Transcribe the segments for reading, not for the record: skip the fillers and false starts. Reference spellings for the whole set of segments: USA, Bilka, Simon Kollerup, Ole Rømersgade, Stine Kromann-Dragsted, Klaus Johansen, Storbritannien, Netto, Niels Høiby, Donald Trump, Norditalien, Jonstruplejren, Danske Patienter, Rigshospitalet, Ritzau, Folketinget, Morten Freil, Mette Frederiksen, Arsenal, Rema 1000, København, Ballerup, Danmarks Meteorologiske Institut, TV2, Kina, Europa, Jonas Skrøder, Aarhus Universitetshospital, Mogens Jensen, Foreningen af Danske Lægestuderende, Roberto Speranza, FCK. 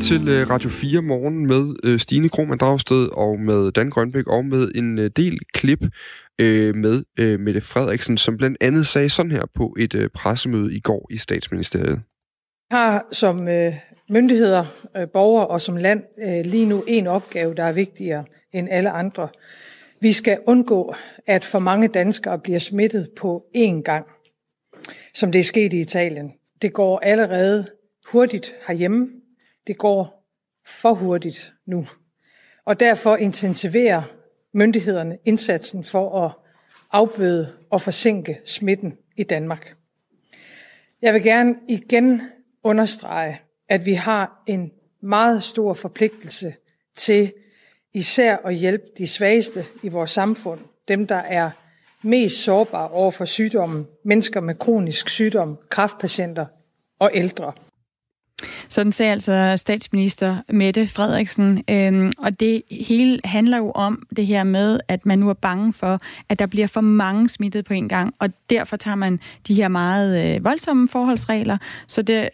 lytter til Radio 4 morgen med Stine Kromann-Dragsted og med Dan Grønbæk og med en del klip med Mette Frederiksen, som blandt andet sagde sådan her på et pressemøde i går i Statsministeriet. Vi har som myndigheder, borgere og som land lige nu en opgave, der er vigtigere end alle andre. Vi skal undgå, at for mange danskere bliver smittet på én gang, som det er sket i Italien. Det går allerede hurtigt herhjemme. Det går for hurtigt nu. Og derfor intensiverer myndighederne indsatsen for at afbøde og forsinke smitten i Danmark. Jeg vil gerne igen understrege, at vi har en meget stor forpligtelse til især at hjælpe de svageste i vores samfund, dem der er mest sårbare over for sygdommen, mennesker med kronisk sygdom, kræftpatienter og ældre. Sådan sagde altså statsminister Mette Frederiksen, og det hele handler jo om det her med, at man nu er bange for, at der bliver for mange smittet på en gang, og derfor tager man de her meget voldsomme forholdsregler,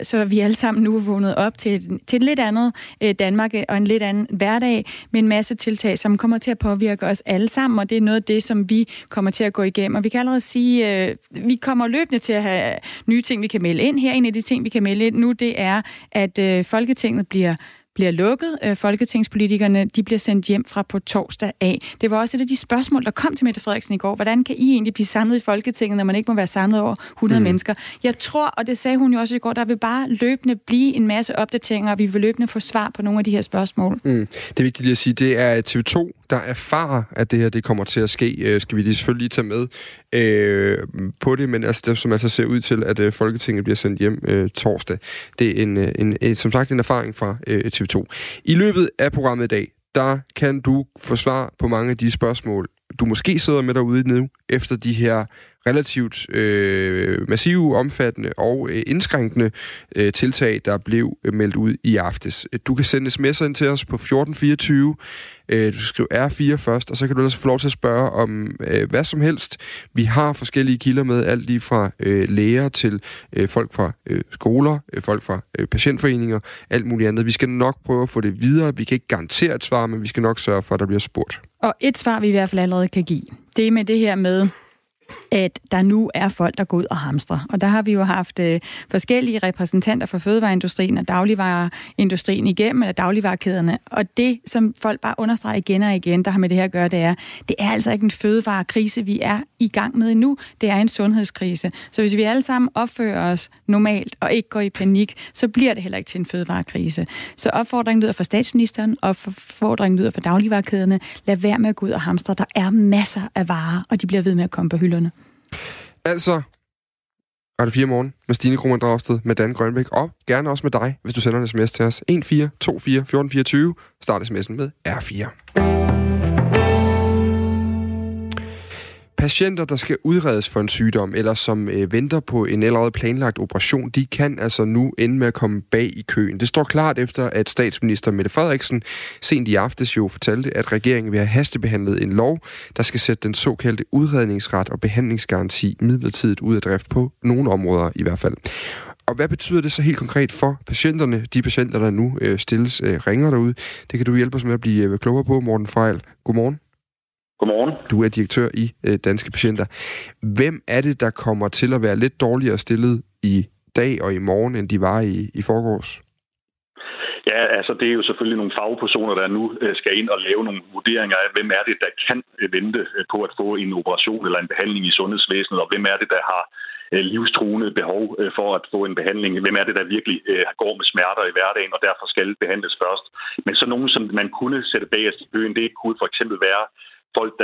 så vi alle sammen nu er vågnet op til et lidt andet Danmark og en lidt anden hverdag med en masse tiltag, som kommer til at påvirke os alle sammen, og det er noget af det, som vi kommer til at gå igennem, og vi kan allerede sige, vi kommer løbende til at have nye ting, vi kan melde ind her. En af de ting, vi kan melde ind nu, det er, at Folketinget bliver lukket. Folketingspolitikerne, de bliver sendt hjem fra på torsdag af. Det var også et af de spørgsmål, der kom til Mette Frederiksen i går. Hvordan kan I egentlig blive samlet i Folketinget, når man ikke må være samlet over 100 mennesker? Jeg tror, og det sagde hun jo også i går, der vil bare løbende blive en masse opdateringer, og vi vil løbende få svar på nogle af de her spørgsmål. Mm. Det er vigtigt lige at sige, det er TV2, der erfarer, at det her det kommer til at ske. Skal vi lige selvfølgelig tage med på det, men altså, det, som altså ser ud til, at Folketinget bliver sendt hjem torsdag. Det er som sagt en erfaring fra TV2. I løbet af programmet i dag, der kan du få svar på mange af de spørgsmål, du måske sidder med derude nu, efter de her relativt massive, omfattende og indskrænkende tiltag, der blev meldt ud i aftes. Du kan sende sms'er ind til os på 1424. Du skriver R4 først, og så kan du ellers få lov til at spørge om hvad som helst. Vi har forskellige kilder med, alt lige fra læger til folk fra skoler, folk fra patientforeninger, alt muligt andet. Vi skal nok prøve at få det videre. Vi kan ikke garantere et svar, men vi skal nok sørge for, at der bliver spurgt. Og et svar, vi i hvert fald allerede kan give, det er med det her med, at der nu er folk, der går ud og hamstrer. Og der har vi jo haft forskellige repræsentanter fra fødevareindustrien og dagligvareindustrien igennem, eller dagligvarekæderne. Og det, som folk bare understreger igen og igen, der har med det her at gøre, det er altså ikke en fødevarekrise, vi er i gang med endnu. Det er en sundhedskrise. Så hvis vi alle sammen opfører os normalt og ikke går i panik, så bliver det heller ikke til en fødevarekrise. Så opfordringen lyder fra statsministeren, og opfordringen lyder fra dagligvarekæderne. Lad være med at gå ud og hamstre. Der er masser af varer, og de bliver ved med at komme på hylderne. Altså, Radio 4 morgen med Stine Kromann-Dragsted, med Dan Grønbæk og gerne også med dig, hvis du sender en sms til os. 1424. Start sms'en med R4. Patienter, der skal udredes for en sygdom, eller som venter på en allerede planlagt operation, de kan altså nu ende med at komme bag i køen. Det står klart efter, at statsminister Mette Frederiksen sent i aftes jo fortalte, at regeringen vil have hastebehandlet en lov, der skal sætte den såkaldte udredningsret og behandlingsgaranti midlertidigt ud af drift på nogle områder i hvert fald. Og hvad betyder det så helt konkret for patienterne, de patienter, der nu stilles ringer derude? Det kan du hjælpe os med at blive klogere på, Morten Freil. Godmorgen. Godmorgen. Du er direktør i Danske Patienter. Hvem er det, der kommer til at være lidt dårligere stillet i dag og i morgen, end de var i forgårs? Ja, altså det er jo selvfølgelig nogle fagpersoner, der nu skal ind og lave nogle vurderinger af, hvem er det, der kan vente på at få en operation eller en behandling i sundhedsvæsenet, og hvem er det, der har livstruende behov for at få en behandling. Hvem er det, der virkelig går med smerter i hverdagen, og derfor skal behandles først. Men så nogen, som man kunne sætte bagerst i køen, det kunne for eksempel være folk,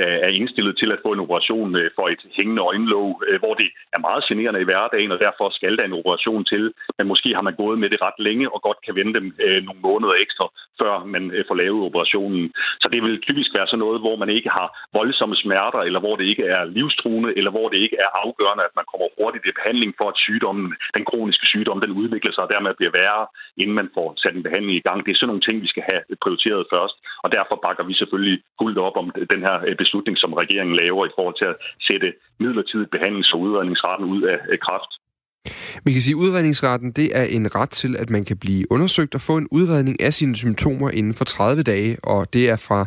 der er indstillet til at få en operation for et hængende øjenlåg, hvor det er meget generende i hverdagen, og derfor skal der en operation til. Men måske har man gået med det ret længe, og godt kan vente dem nogle måneder ekstra, før man får lavet operationen. Så det vil typisk være sådan noget, hvor man ikke har voldsomme smerter, eller hvor det ikke er livstruende, eller hvor det ikke er afgørende, at man kommer hurtigt i behandling for, at sygdommen, den kroniske sygdom, den udvikler sig og dermed bliver værre, inden man får sat en behandling i gang. Det er sådan nogle ting, vi skal have prioriteret først, og derfor bakker vi selvfølgelig op om den her beslutning, som regeringen laver i forhold til at sætte midlertidigt behandlings- og udredningsretten ud af kraft. Vi kan sige, at udredningsretten det er en ret til, at man kan blive undersøgt og få en udredning af sine symptomer inden for 30 dage, og det er fra,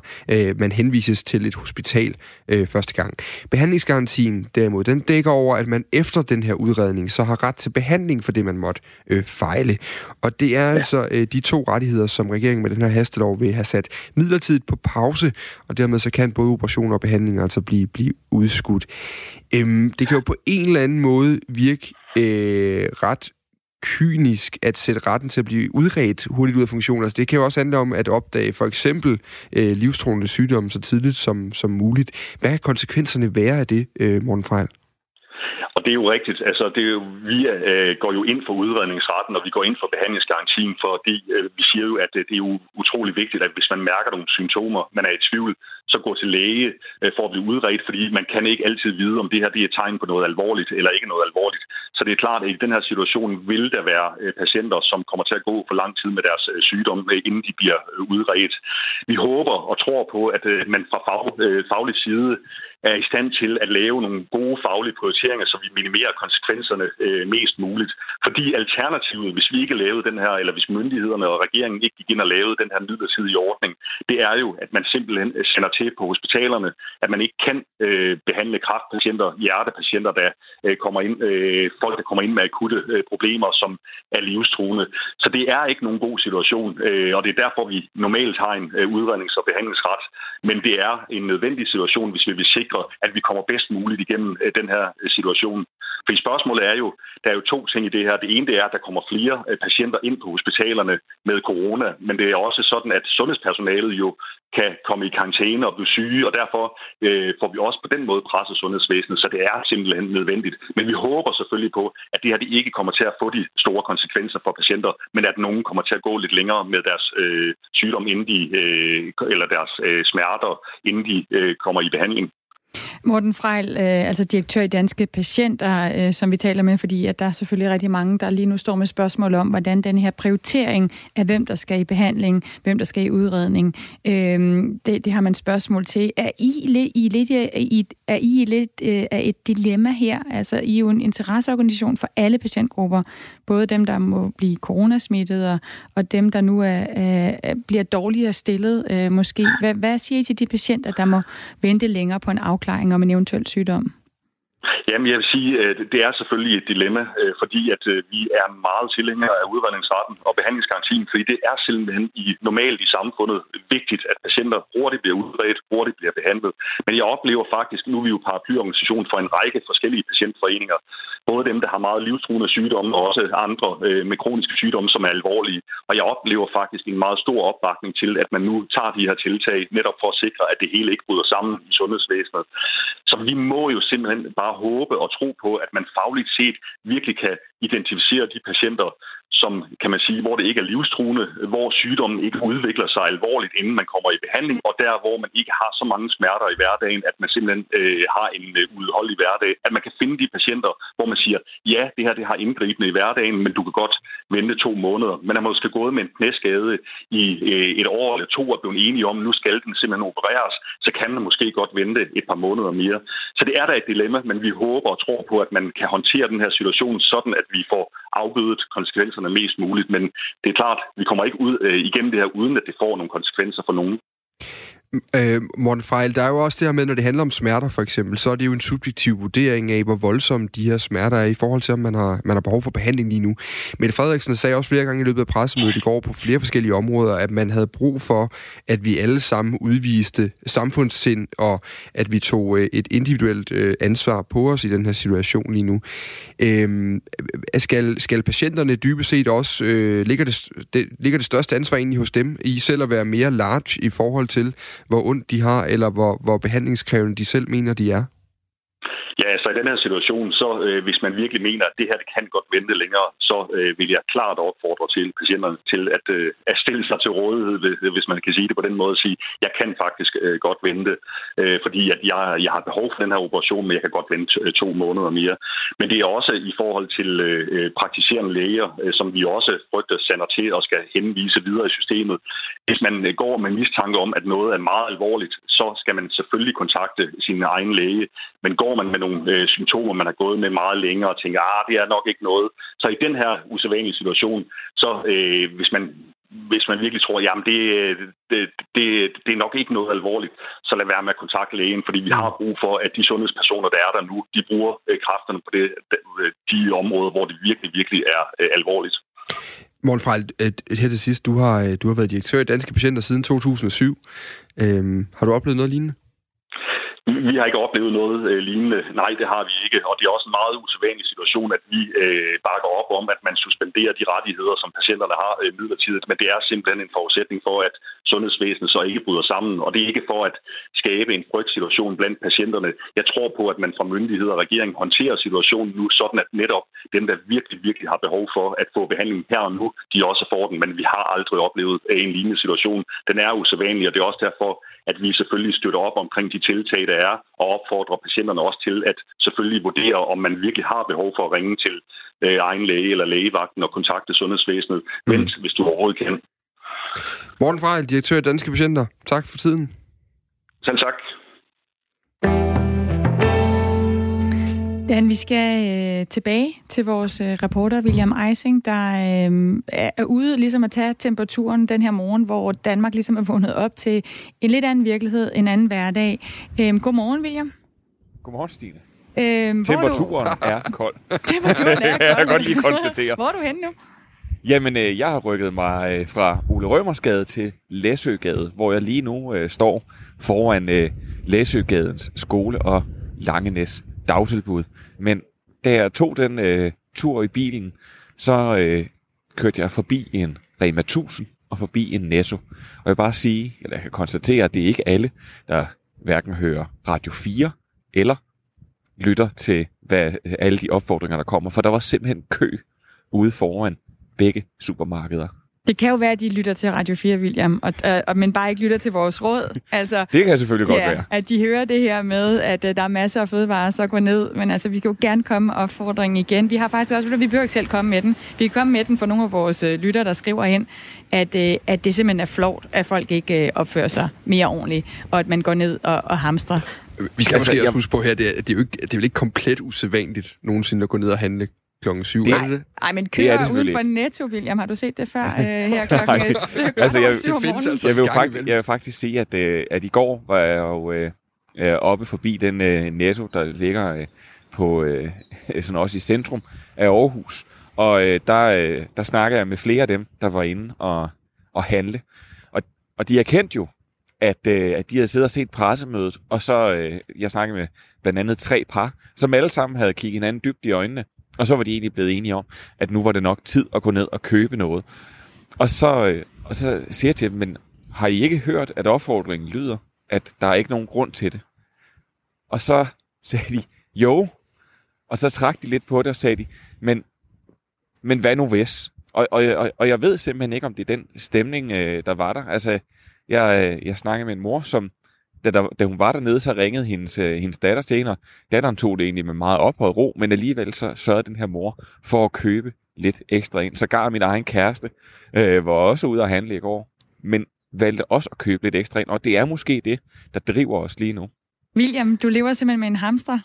man henvises til et hospital første gang. Behandlingsgarantien derimod, den dækker over, at man efter den her udredning så har ret til behandling for det, man måtte fejle. Og det er altså de to rettigheder, som regeringen med den her hastelov vil have sat midlertidigt på pause, og dermed så kan både operationer og behandlinger altså blive udskudt. Det kan jo på en eller anden måde virke ret kynisk at sætte retten til at blive udredt hurtigt ud af funktioner. Altså, det kan jo også handle om at opdage for eksempel livstruende sygdomme så tidligt som muligt. Hvad kan konsekvenserne være af det, Morten Freil? Og det er jo rigtigt. Altså, vi går jo ind for udredningsretten, og vi går ind for behandlingsgarantien, for det, vi siger jo, at det er jo utrolig vigtigt, at hvis man mærker nogle symptomer, man er i tvivl, så gå til læge for at blive udredt, fordi man kan ikke altid vide, om det her det er tegn på noget alvorligt eller ikke noget alvorligt. Så det er klart, at i den her situation vil der være patienter, som kommer til at gå for lang tid med deres sygdom, inden de bliver udredt. Vi håber og tror på, at man fra faglig side er i stand til at lave nogle gode faglige prioriteringer, så vi minimerer konsekvenserne mest muligt. Fordi alternativet, hvis vi ikke lavede den her, eller hvis myndighederne og regeringen ikke gik ind og lavede den her midlertidige ordning, det er jo, at man simpelthen sender til på hospitalerne, at man ikke kan behandle kræftpatienter, hjertepatienter, der kommer ind, folk, der kommer ind med akutte problemer, som er livstruende. Så det er ikke nogen god situation, og det er derfor, vi normalt har en udrednings- og behandlingsret. Men det er en nødvendig situation, hvis vi vil sikre, at vi kommer bedst muligt igennem den her situation. For spørgsmålet er jo, der er jo to ting i det her. Det ene det er, at der kommer flere patienter ind på hospitalerne med corona, men det er også sådan, at sundhedspersonalet jo kan komme i karantæne og blive syge, og derfor får vi også på den måde presset sundhedsvæsenet, så det er simpelthen nødvendigt. Men vi håber selvfølgelig på, at det her det ikke kommer til at få de store konsekvenser for patienter, men at nogen kommer til at gå lidt længere med deres sygdom, inden de, eller deres smerter, inden de kommer i behandling. Morten Freil, altså direktør i Danske Patienter, som vi taler med, fordi at der er selvfølgelig rigtig mange, der lige nu står med spørgsmål om, hvordan den her prioritering af hvem, der skal i behandling, hvem, der skal i udredning, det har man spørgsmål til. Er I lidt af et dilemma her? Altså, I er jo en interesseorganisation for alle patientgrupper, både dem, der må blive coronasmittet, og dem, der nu bliver dårligere stillet, måske. Hvad siger I til de patienter, der må vente længere på en afklaring om en eventuel sygdom? Jamen, jeg vil sige, at det er selvfølgelig et dilemma, fordi at vi er meget tilhængere af udredningsretten og behandlingsgarantien, fordi det er simpelthen normalt i samfundet vigtigt, at patienter hurtigt bliver udredt, hurtigt bliver behandlet. Men jeg oplever faktisk, nu er vi jo paraplyorganisation for en række forskellige patientforeninger, både dem, der har meget livstruende sygdomme, og også andre med kroniske sygdomme, som er alvorlige. Og jeg oplever faktisk en meget stor opbakning til, at man nu tager de her tiltag, netop for at sikre, at det hele ikke bryder sammen i sundhedsvæsenet. Så vi må jo simpelthen bare håbe og tro på, at man fagligt set virkelig kan identificere de patienter, som, kan man sige, hvor det ikke er livstruende, hvor sygdommen ikke udvikler sig alvorligt, inden man kommer i behandling, og der, hvor man ikke har så mange smerter i hverdagen, at man simpelthen har en udholdelig hverdag, at man kan finde de patienter, hvor man siger, ja, det her det har indgribende i hverdagen, men du kan godt vente 2 måneder. Man har måske gået med en knæskade i 1 år eller 2 og blevet enige om, nu skal den simpelthen opereres, så kan man måske godt vente et par måneder mere. Så det er da et dilemma, men vi håber og tror på, at man kan håndtere den her situation sådan, at vi får afbødet konsekvenserne mest muligt. Men det er klart, vi kommer ikke ud igennem det her, uden at det får nogle konsekvenser for nogen. Morten Freil, der er jo også det her med, når det handler om smerter for eksempel, så er det jo en subjektiv vurdering af, hvor voldsomme de her smerter er i forhold til, om man har behov for behandling lige nu. Mette Frederiksen sagde også flere gange i løbet af pressemødet i går på flere forskellige områder, at man havde brug for, at vi alle sammen udviste samfundssind, og at vi tog et individuelt ansvar på os i den her situation lige nu. Skal patienterne dybest set også, ligger det største ansvar egentlig hos dem, i selv at være mere large i forhold til, hvor ondt de har, eller hvor behandlingskrævende de selv mener, de er? Ja, så i den her situation, så hvis man virkelig mener, at det her det kan godt vente længere, så vil jeg klart opfordre til patienterne til at stille sig til rådighed, hvis man kan sige det på den måde, at sige, jeg kan faktisk godt vente, fordi at jeg har behov for den her operation, men jeg kan godt vente 2 måneder mere. Men det er også i forhold til praktiserende læger, som vi også frygter sender til og skal henvise videre i systemet. Hvis man går med mistanke om, at noget er meget alvorligt, så skal man selvfølgelig kontakte sin egen læge, men går man med nogle symptomer, man har gået med meget længere og tænker, det er nok ikke noget. Så i den her usædvanlige situation, så hvis man virkelig tror, jamen det er nok ikke noget alvorligt, så lad være med at kontakte lægen, fordi vi har brug for, at de sundhedspersoner, der er der nu, de bruger kræfterne på de områder, hvor det virkelig er alvorligt. Morten Freil, her til sidst, du har været direktør i Danske Patienter siden 2007. Har du oplevet noget lignende? Vi har ikke oplevet noget lignende. Nej, det har vi ikke. Og det er også en meget usædvanlig situation, at vi bakker op om, at man suspenderer de rettigheder, som patienterne har midlertidigt. Men det er simpelthen en forudsætning for, at sundhedsvæsenet så ikke bryder sammen. Og det er ikke for at skabe en frygtsituation blandt patienterne. Jeg tror på, at man fra myndigheder og regeringen håndterer situationen nu, sådan at netop dem, der virkelig har behov for at få behandling her og nu, de også får den. Men vi har aldrig oplevet en lignende situation. Den er usædvanlig, og det er også derfor, at vi selvfølgelig støtter op omkring de tiltag, der er, og opfordrer patienterne også til at selvfølgelig vurdere, om man virkelig har behov for at ringe til egen læge eller lægevagten og kontakte sundhedsvæsenet, vent, hvis du overhovedet kan. Morten Freil, direktør i Danske Patienter. Tak for tiden. Selv tak. Dan, vi skal tilbage til vores reporter William Eising, der er ude ligesom at tage temperaturen den her morgen, hvor Danmark ligesom er vågnet op til en lidt anden virkelighed, en anden hverdag. Godmorgen, William. Godmorgen, Stine. Temperaturen er kold. Temperaturen er kold. Jeg kan godt lige konstatere. Hvor er du henne nu? Jamen, jeg har rykket mig fra Ole Rømersgade til Læsøgade, hvor jeg lige nu står foran Læsøgadens skole og Langenæs dagtilbud. Men da jeg tog den tur i bilen, så kørte jeg forbi en Rema 1000 og forbi en Netto. Og jeg kan konstatere, at det er ikke alle, der hverken hører Radio 4 eller lytter til alle de opfordringer, der kommer. For der var simpelthen kø ude foran begge supermarkeder. Det kan jo være, at de lytter til Radio 4, William, men bare ikke lytter til vores råd. Altså, det kan selvfølgelig godt være. At de hører det her med, at der er masser af fødevarer, så går ned. Men altså, vi kan jo gerne komme og opfordringen igen. Vi har faktisk også, vi behøver ikke selv komme med den. Vi kan komme med den for nogle af vores lytter, der skriver ind, at det simpelthen er flovt, at folk ikke opfører sig mere ordentligt, og at man går ned og hamstrer. Vi skal måske også huske på her, det er jo ikke komplet usædvanligt nogensinde at gå ned og handle. Klokken 7. Nej, men kører det uden for Netto, William. Har du set det før her klokken 7 om morgenen? Jeg vil faktisk sige, at i går var jeg jo oppe forbi den Netto, der ligger på sådan også i centrum af Aarhus. Og der snakkede jeg med flere af dem, der var inde og handle. Og de erkendte jo, at de havde siddet og set pressemødet, og så jeg snakkede med blandt andet 3 par, som alle sammen havde kigget hinanden dybt i øjnene. Og så var de egentlig blevet enige om, at nu var det nok tid at gå ned og købe noget. Og så siger jeg til dem, men har I ikke hørt, at opfordringen lyder, at der er ikke nogen grund til det? Og så sagde de, jo. Og så trak de lidt på det, og sagde de, men hvad nu hvis? Og jeg ved simpelthen ikke, om det er den stemning, der var der. Altså, jeg snakkede med en mor, som da hun var dernede, så ringede hendes datter til hende, og datteren tog det egentlig med meget ophøjet og ro, men alligevel så sørgede den her mor for at købe lidt ekstra ind. Sågar min egen kæreste var også ude at handle i går, men valgte også at købe lidt ekstra ind, og det er måske det, der driver os lige nu. William, du lever simpelthen med en hamster.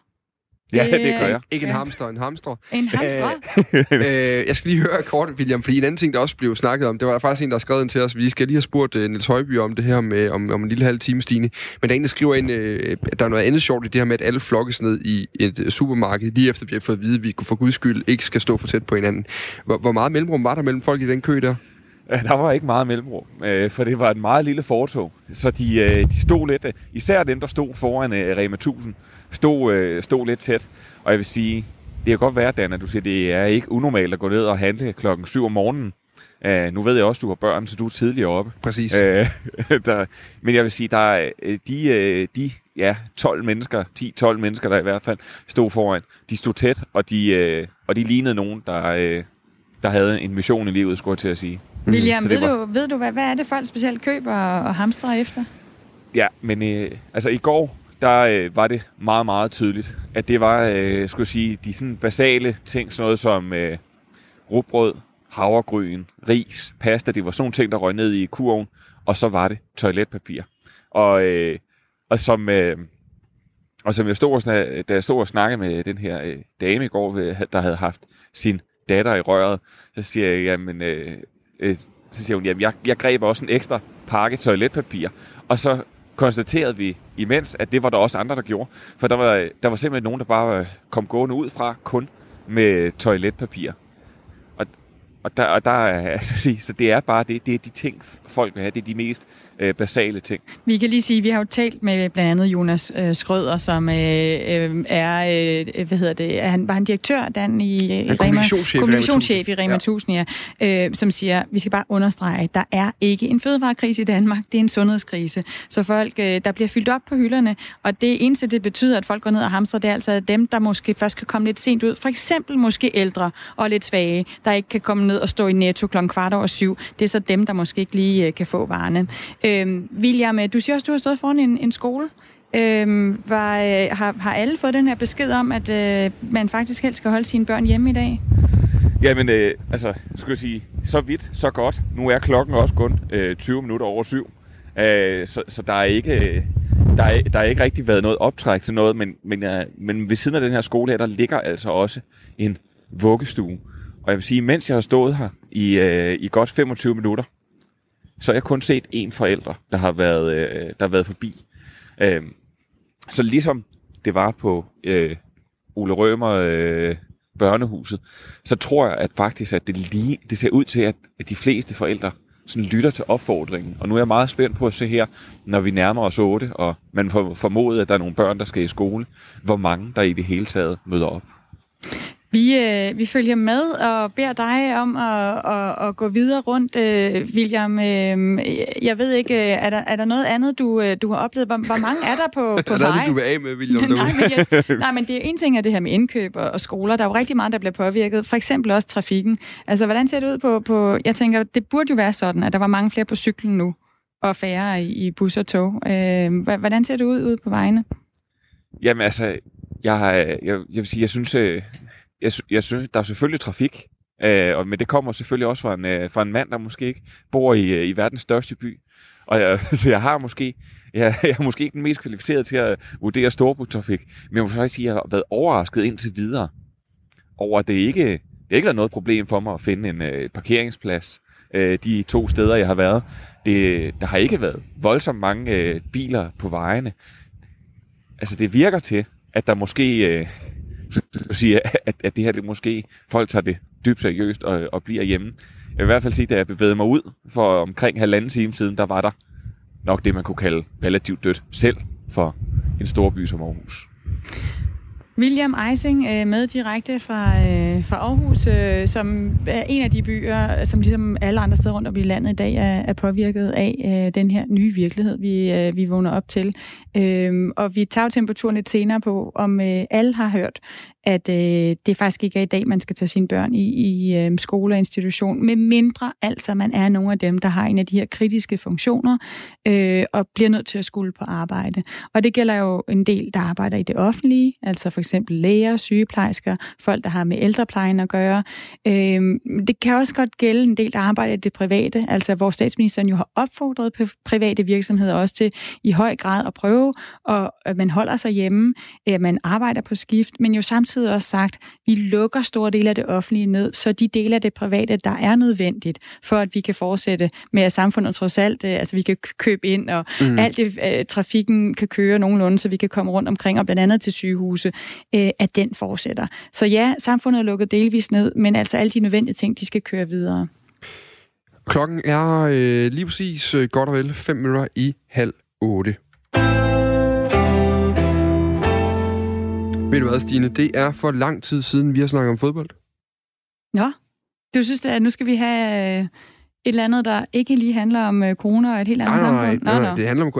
Ja, det gør jeg. Ikke en hamster, en hamster. En hamster? Jeg skal lige høre kort, William, fordi en anden ting, der også blev snakket om, det var der faktisk en, der skrev ind til os. Vi skal lige have spurgt Niels Høiby om det her med, om en lille halv time, Stine. Men der er en, der skriver ind, at der er noget andet sjovt i det her med, at alle flokkes ned i et supermarked, lige efter vi har fået at vide, at vi for guds skyld ikke skal stå for tæt på hinanden. Hvor meget mellemrum var der mellem folk i den kø der? Der var ikke meget mellemrum, for det var et meget lille fortog, så de stod lidt, især dem, der stod foran Rema 1000, stod lidt tæt. Og jeg vil sige, det kan godt være, Dan, at du siger, det er ikke unormalt at gå ned og handle klokken 7 om morgenen. Nu ved jeg også, du har børn, så du er tidligere oppe. Præcis. Men jeg vil sige, der er de 12 mennesker, 10-12 mennesker, der i hvert fald stod foran, de stod tæt, og de lignede nogen, der havde en mission i livet, skulle jeg til at sige. William, ved du hvad er det folk specielt køber og hamstrer efter? Ja, men i går, der var det meget, meget tydeligt, at det var, skulle jeg sige, de sådan basale ting, sådan noget som rugbrød, havregryn, ris, pasta, det var sådan nogle ting, der røg ned i kurven, og så var det toiletpapir. Og som Og som jeg stod da jeg stod og snakkede med den her dame i går, der havde haft sin datter i røret, så siger jeg, jamen, så siger hun, jamen, jeg greb også en ekstra pakke toiletpapir. Og så konstaterede vi imens, at det var der også andre, der gjorde. For der var simpelthen nogen, der bare kom gående ud fra kun med toiletpapir. Så det er bare det er de ting, folk vil have. Det er de mest basale ting. Vi kan lige sige, at vi har jo talt med blandt andet Jonas Skrøder, som var han direktør, Dan, i Rema? Kommunikationschef i Rema 1000, som siger, vi skal bare understrege, at der er ikke en fødevarekrise i Danmark, det er en sundhedskrise. Så folk, der bliver fyldt op på hylderne, og det eneste, det betyder, at folk går ned og hamstrer, det er altså dem, der måske først kan komme lidt sent ud. For eksempel måske ældre og lidt svage, der ikke kan komme ned og stå i Netto klokken 7:15. Det er så dem, der måske ikke lige kan få varerne. William, du siger også, at du har stået foran en skole. Har alle fået den her besked om, at man faktisk helst skal holde sine børn hjemme i dag? Jamen, skulle jeg sige, så vidt, så godt. Nu er klokken også kun 7:20. Så der er ikke... Der er ikke rigtig været noget optræk til noget, men ved siden af den her skole her, der ligger altså også en vuggestue. Og jeg vil sige, mens jeg har stået her i godt 25 minutter, så har jeg kun set én forælder, der har været forbi. Så ligesom det var på Ole Rømer børnehuset, så tror jeg at faktisk, at det ser ud til, at de fleste forældre sådan lytter til opfordringen. Og nu er jeg meget spændt på at se her, når vi nærmer os 8, og man får formodet, at der er nogle børn, der skal i skole, hvor mange der i det hele taget møder op. Vi følger med og beder dig om at gå videre rundt, William. Jeg ved ikke, er der noget andet, du har oplevet? Hvor mange er der på vej? Er der det, du er af med, William? Nej, men det er en ting af det her med indkøb og skoler. Der er jo rigtig meget, der bliver påvirket. For eksempel også trafikken. Altså, hvordan ser det ud på... Jeg tænker, det burde jo være sådan, at der var mange flere på cyklen nu, og færre i bus og tog. Hvordan ser det ud ude på vejene? Jamen, altså... Jeg vil sige, jeg synes, der er selvfølgelig trafik, men det kommer selvfølgelig også fra en mand, der måske ikke bor i verdens største by. Og jeg er måske ikke den mest kvalificeret til at vurdere storbytrafik, men jeg må faktisk sige, at jeg har været overrasket indtil videre over, at det ikke er noget problem for mig at finde en parkeringsplads de 2 steder, jeg har været. Der har ikke været voldsomt mange biler på vejene. Altså, det virker til, at der måske... at det her, det måske folk tager det dybt seriøst og bliver hjemme. Jeg vil i hvert fald sige, da jeg bevægede mig ud for omkring 1,5 time siden, der var der nok det, man kunne kalde relativt dødt selv for en stor by som Aarhus. William Eising med direkte fra Aarhus, som er en af de byer, som ligesom alle andre steder rundt om i landet i dag er påvirket af den her nye virkelighed, vi vågner op til. Og vi tager temperaturen lidt senere på, om alle har hørt, at det faktisk ikke er i dag, man skal tage sine børn i skole og institution, med mindre altså man er nogle af dem, der har en af de her kritiske funktioner og bliver nødt til at skulle på arbejde. Og det gælder jo en del, der arbejder i det offentlige, altså for eksempel læger, sygeplejersker, folk, der har med ældreplejen at gøre. Det kan også godt gælde en del, der arbejder i det private, altså hvor statsministeren jo har opfordret private virksomheder også til i høj grad at prøve, og at man holder sig hjemme, at man arbejder på skift, men jo samtidig også sagt, vi lukker store dele af det offentlige ned, så de dele af det private, der er nødvendigt, for at vi kan fortsætte med, at samfundet trods alt, altså vi kan købe ind, og alt det, trafikken kan køre nogenlunde, så vi kan komme rundt omkring, og blandt andet til sygehuse, at den fortsætter. Så ja, samfundet er lukket delvis ned, men altså alle de nødvendige ting, de skal køre videre. Klokken er lige præcis godt og vel 7:55. Ved du hvad, Stine? Det er for lang tid siden, vi har snakket om fodbold. Nå, du synes da, at nu skal vi have et eller andet, der ikke lige handler om corona og et helt andet samfund? Nej, det handler om,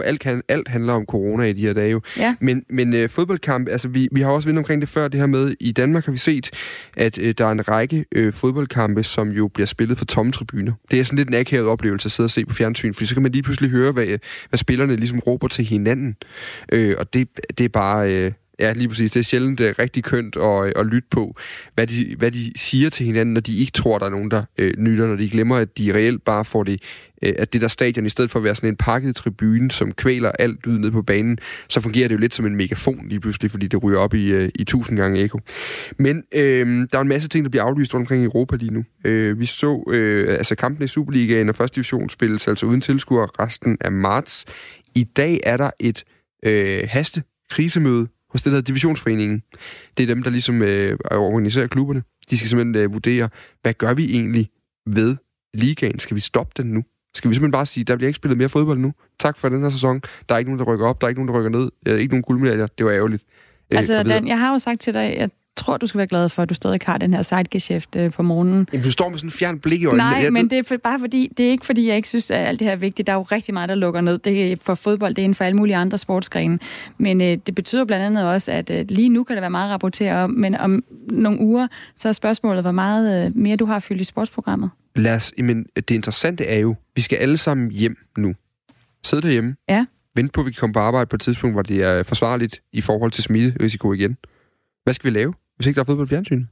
alt handler om corona i de her dage jo. Ja. Men fodboldkamp, altså vi har også vendt omkring det før, det her med, i Danmark har vi set, at der er en række fodboldkampe, som jo bliver spillet for tomme tribuner. Det er sådan lidt en akavet oplevelse at sidde og se på fjernsyn, for så kan man lige pludselig høre, hvad spillerne ligesom råber til hinanden. Og det er bare... Ja, lige præcis. Det er sjældent rigtig kønt at lytte på, hvad de siger til hinanden, når de ikke tror, der er nogen, der lytter, når de glemmer, at de reelt bare får det at det der stadion, i stedet for at være sådan en pakket tribune, som kvæler alt lyd ned på banen, så fungerer det jo lidt som en megafon lige pludselig, fordi det ryger op i 1000 gange ekko. Men der er en masse ting, der bliver aflyst rundt omkring i Europa lige nu. Vi så altså kampen i Superligaen og første division spilles altså uden tilskuere resten af marts. I dag er der et hastekrisemøde hos det der divisionsforeningen. Det er dem, der ligesom organiserer klubberne. De skal simpelthen vurdere, hvad gør vi egentlig ved ligaen? Skal vi stoppe den nu? Skal vi simpelthen bare sige, der bliver ikke spillet mere fodbold nu? Tak for den her sæson. Der er ikke nogen, der rykker op. Der er ikke nogen, der rykker ned. Ikke nogen guldmedaljer. Det var ærgerligt. Altså, Dan, jeg har jo sagt til dig, at jeg tror, du skal være glad for, at du stadig har den her sidegeschæft på morgenen. Jamen, du står med sådan en fjern blik i øjnene. Nej, men det er bare fordi, det er ikke fordi, jeg ikke synes, at alt det her er vigtigt. Der er jo rigtig meget, der lukker ned. Det er for fodbold, det er inden for alle mulige andre sportsgrene. Men det betyder blandt andet også, at lige nu kan der være meget at rapportere om, men om nogle uger, så er spørgsmålet, hvor meget mere du har fyldt i sportsprogrammet. Men det interessante er jo, vi skal alle sammen hjem nu. Sidde derhjemme. Ja. Vent på, at vi kan komme på arbejde på et tidspunkt, hvor det er forsvarligt i forhold til smitterisiko igen. Hvad skal vi lave? Hvis ikke der er fodbold fjernsyn?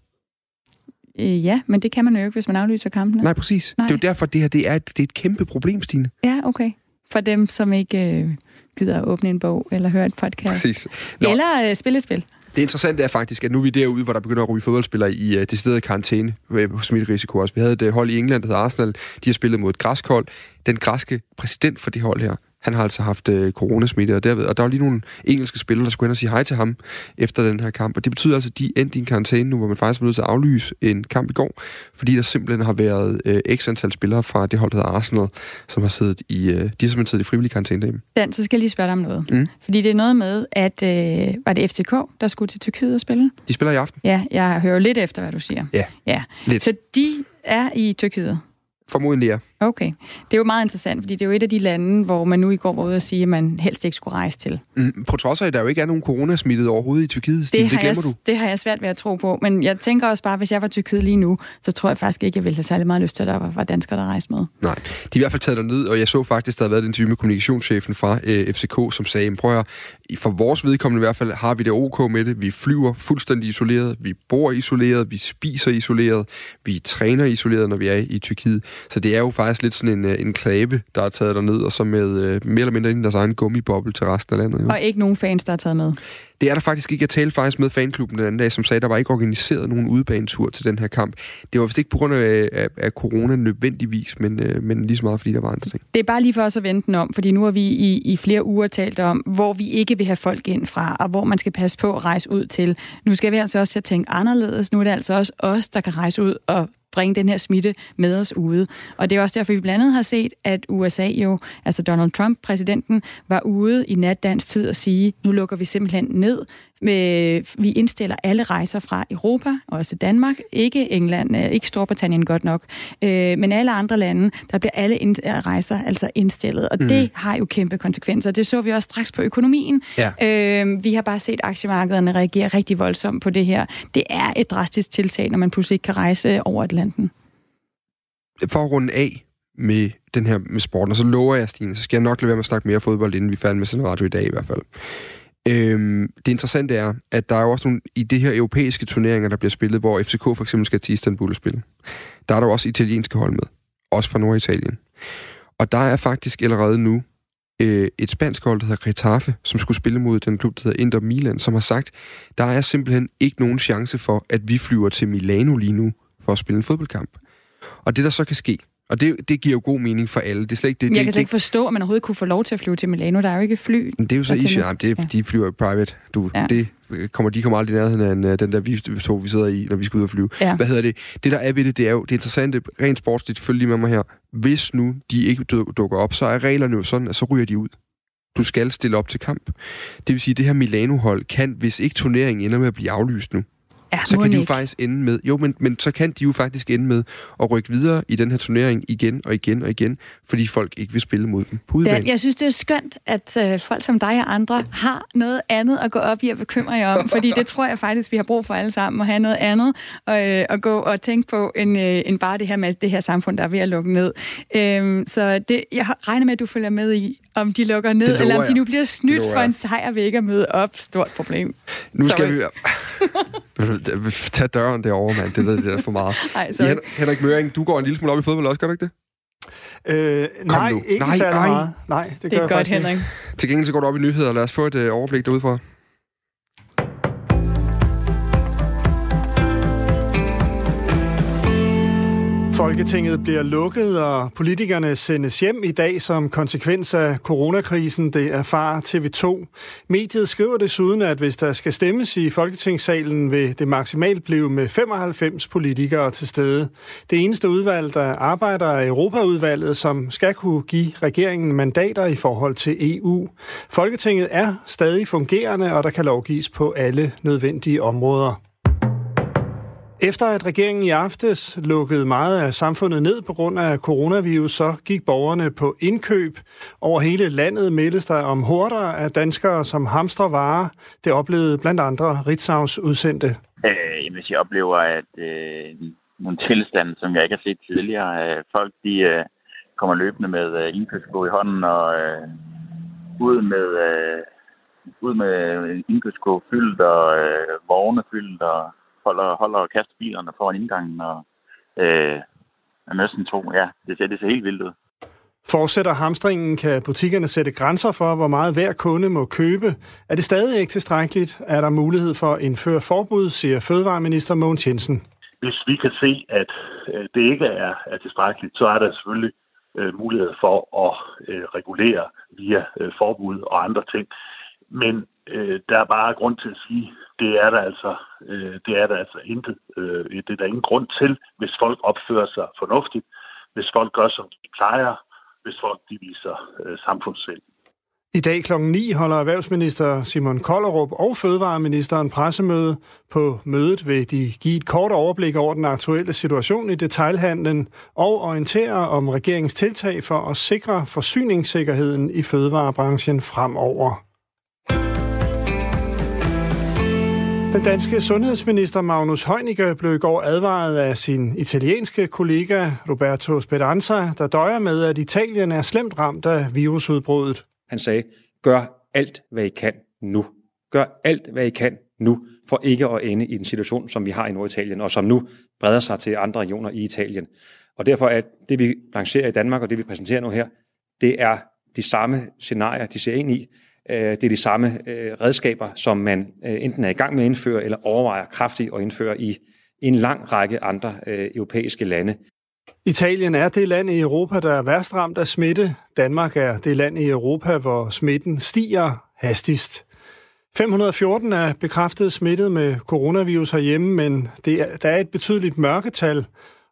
Ja, men det kan man jo ikke, hvis man aflyser kampene. Nej, præcis. Nej. Det er jo derfor, det her det er et kæmpe problem, Stine. Ja, okay. For dem, som ikke gider at åbne en bog eller høre et podcast. Præcis. Nå. Eller spille et spil. Det interessante er faktisk, at nu er vi derude, hvor der begynder at ryge fodboldspillere i decideret karantæne på smitterisiko også. Vi havde et hold i England, der hedder Arsenal. De har spillet mod et græsk hold. Den græske præsident for det hold her, han har altså haft coronasmitte, og der var lige nogle engelske spillere, der skulle hen og sige hej til ham efter den her kamp. Og det betyder altså, at de endte i en karantæne nu, hvor man faktisk var nødt til at aflyse en kamp i går, fordi der simpelthen har været x antal spillere fra det hold, der hedder Arsenal, som har siddet i, de har simpelthen siddet i frivillig karantæne derhjemme. Dan, så skal jeg lige spørge dig om noget. Mm. Fordi det er noget med, at var det FCK, der skulle til Tyrkiet og spille? De spiller i aften. Ja, jeg hører lidt efter, hvad du siger. Ja. Lidt. Så de er i Tyrkiet? Formodentlig, ja. Okay. Det er jo meget interessant, fordi det er jo et af de lande, hvor man nu i går var ude og sige, at man helst ikke skulle rejse til. På trods af, at der jo ikke er nogen coronasmittede overhovedet i Tyrkiet, Stine, det glemmer du. Det har jeg svært ved at tro på, men jeg tænker også bare, hvis jeg var Tyrkiet lige nu, så tror jeg faktisk ikke, jeg ville have særlig meget lyst til, at der var danskere, der rejste med. Nej, de er i hvert fald taget derned, og jeg så faktisk, der havde været et interview med kommunikationschefen fra FCK, som sagde, prøv at for vores vedkommende i hvert fald, har vi det OK med det. Vi flyver fuldstændig isoleret, vi bor isoleret, vi spiser isoleret, vi træner isoleret, når vi er i Tyrkiet. Så det er jo faktisk lidt sådan en klave, der er taget derned, og så med mere eller mindre inden deres egen gummiboble til resten af landet. Jo. Og ikke nogen fans, der er taget med? Det er der faktisk ikke. Jeg talte faktisk med fanklubben den anden dag, som sagde, at der var ikke organiseret nogen udebanetur til den her kamp. Det var vist ikke på grund af corona nødvendigvis, men lige så meget, fordi der var andre ting. Det er bare lige for os at vente den om, fordi nu har vi i flere uger talt om, hvor vi ikke vil have folk ind fra, og hvor man skal passe på at rejse ud til. Nu skal vi altså også til at tænke anderledes. Nu er det altså også os, der kan rejse ud og bringe den her smitte med os ude. Og det er også derfor, vi blandt andet har set, at USA jo, altså Donald Trump, præsidenten, var ude i natdansk tid og sige, nu lukker vi simpelthen ned. Vi indstiller alle rejser fra Europa, også Danmark, ikke England, ikke Storbritannien godt nok, men alle andre lande, der bliver alle rejser altså indstillet, og det har jo kæmpe konsekvenser. Det så vi også straks på økonomien. Ja. Vi har bare set aktiemarkederne reagere rigtig voldsomt på det her. Det er et drastisk tiltag, når man pludselig kan rejse over Atlanten. For at runde af med den her med sporten, og så lover jeg, Stine, så skal jeg nok lade være med at snakke mere fodbold, inden vi falder med sådan radio i dag i hvert fald. Det interessante er, at der er jo også nogle i det her europæiske turneringer, der bliver spillet, hvor FCK for eksempel skal til Istanbul og spille. Der er der også italienske hold med, også fra Norditalien. Og der er faktisk allerede nu et spansk hold, der hedder Getafe, som skulle spille mod den klub, der hedder Inter Milan, som har sagt, der er simpelthen ikke nogen chance for, at vi flyver til Milano lige nu for at spille en fodboldkamp. Og det, der så kan ske, og det giver jo god mening for alle. Det er slet ikke, jeg kan slet ikke forstå, at man overhovedet kunne få lov til at flyve til Milano. Der er jo ikke fly. Men det er jo så issue. De flyver private. Det kommer aldrig i nærheden af den der vi sidder i, når vi skal ud og flyve. Ja. Hvad hedder det? Det, der er ved det, det er jo det interessante. Rent sportsligt, følg lige med mig her. Hvis nu de ikke dukker op, så er reglerne jo sådan, at så ryger de ud. Du skal stille op til kamp. Det vil sige, at det her Milano-hold kan, hvis ikke turneringen ender med at blive aflyst nu, så kan de jo faktisk ende med, så kan de jo faktisk ende med at rykke videre i den her turnering igen, fordi folk ikke vil spille mod dem på udebane. Jeg synes, det er skønt, at folk som dig og andre har noget andet at gå op i og bekymre jer om, fordi det tror jeg faktisk, vi har brug for alle sammen, at have noget andet at gå og tænke på, end bare det her med det her samfund, der er ved at lukke ned. Så det, jeg regner med, at du følger med i, om de lukker ned, eller om de nu bliver snydt for en sejr ved ikke at møde op. Stort problem. Nu skal vi tag døren derovre, mand. Det er for meget. Henrik Møring, du går en lille smule op i fodbold også, gør du ikke det? Nej, ikke særlig meget. Nej, det gør jeg godt, faktisk ikke. Til gengæld så går du op i nyheder. Lad os få et overblik derudfra. Folketinget bliver lukket, og politikerne sendes hjem i dag som konsekvens af coronakrisen, det erfarer TV2. Mediet skriver desuden, at hvis der skal stemmes i Folketingssalen, vil det maksimalt blive med 95 politikere til stede. Det eneste udvalg, der arbejder, er Europaudvalget, som skal kunne give regeringen mandater i forhold til EU. Folketinget er stadig fungerende, og der kan lovgives på alle nødvendige områder. Efter at regeringen i aftes lukkede meget af samfundet ned på grund af coronavirus, så gik borgerne på indkøb. Over hele landet meldes der om horder af danskere, som hamstrer varer. Det oplevede blandt andre Ritzaus udsendte. Hvis jeg oplever, at nogle tilstande, som jeg ikke har set tidligere, folk de kommer løbende med indkøbskurv i hånden og ud med indkøbskurv fyldt og vogne fyldt og holder og kaster bilerne foran indgangen, og næsten to. Ja, det ser helt vildt ud. Fortsætter hamstringen, kan butikkerne sætte grænser for, hvor meget hver kunde må købe. Er det stadig ikke tilstrækkeligt? Er der mulighed for at indføre forbud, siger fødevareminister Mogens Jensen. Hvis vi kan se, at det ikke er tilstrækkeligt, så er der selvfølgelig mulighed for at regulere via forbud og andre ting. Men der er bare grund til at sige, det er der altså intet. Det er der ingen grund til, hvis folk opfører sig fornuftigt, hvis folk gør, som de plejer, hvis folk de viser samfundssind. I dag kl. 9 holder erhvervsminister Simon Kollerup og fødevareministeren pressemøde. På mødet vil de give et kort overblik over den aktuelle situation i detailhandlen og orientere om regeringens tiltag for at sikre forsyningssikkerheden i fødevarebranchen fremover. Den danske sundhedsminister Magnus Heunicke blev i går advaret af sin italienske kollega Roberto Speranza, der døjer med, at Italien er slemt ramt af virusudbruddet. Han sagde, gør alt, hvad I kan nu. Gør alt, hvad I kan nu, for ikke at ende i den situation, som vi har i Norditalien, og som nu breder sig til andre regioner i Italien. Og derfor er det, vi lancerer i Danmark, og det, vi præsenterer nu her, det er de samme scenarier, de ser ind i. Det er de samme redskaber, som man enten er i gang med at indføre eller overvejer kraftigt at indføre i en lang række andre europæiske lande. Italien er det land i Europa, der er værst ramt af smitte. Danmark er det land i Europa, hvor smitten stiger hastigst. 514 er bekræftet smittet med coronavirus herhjemme, men der er et betydeligt mørketal.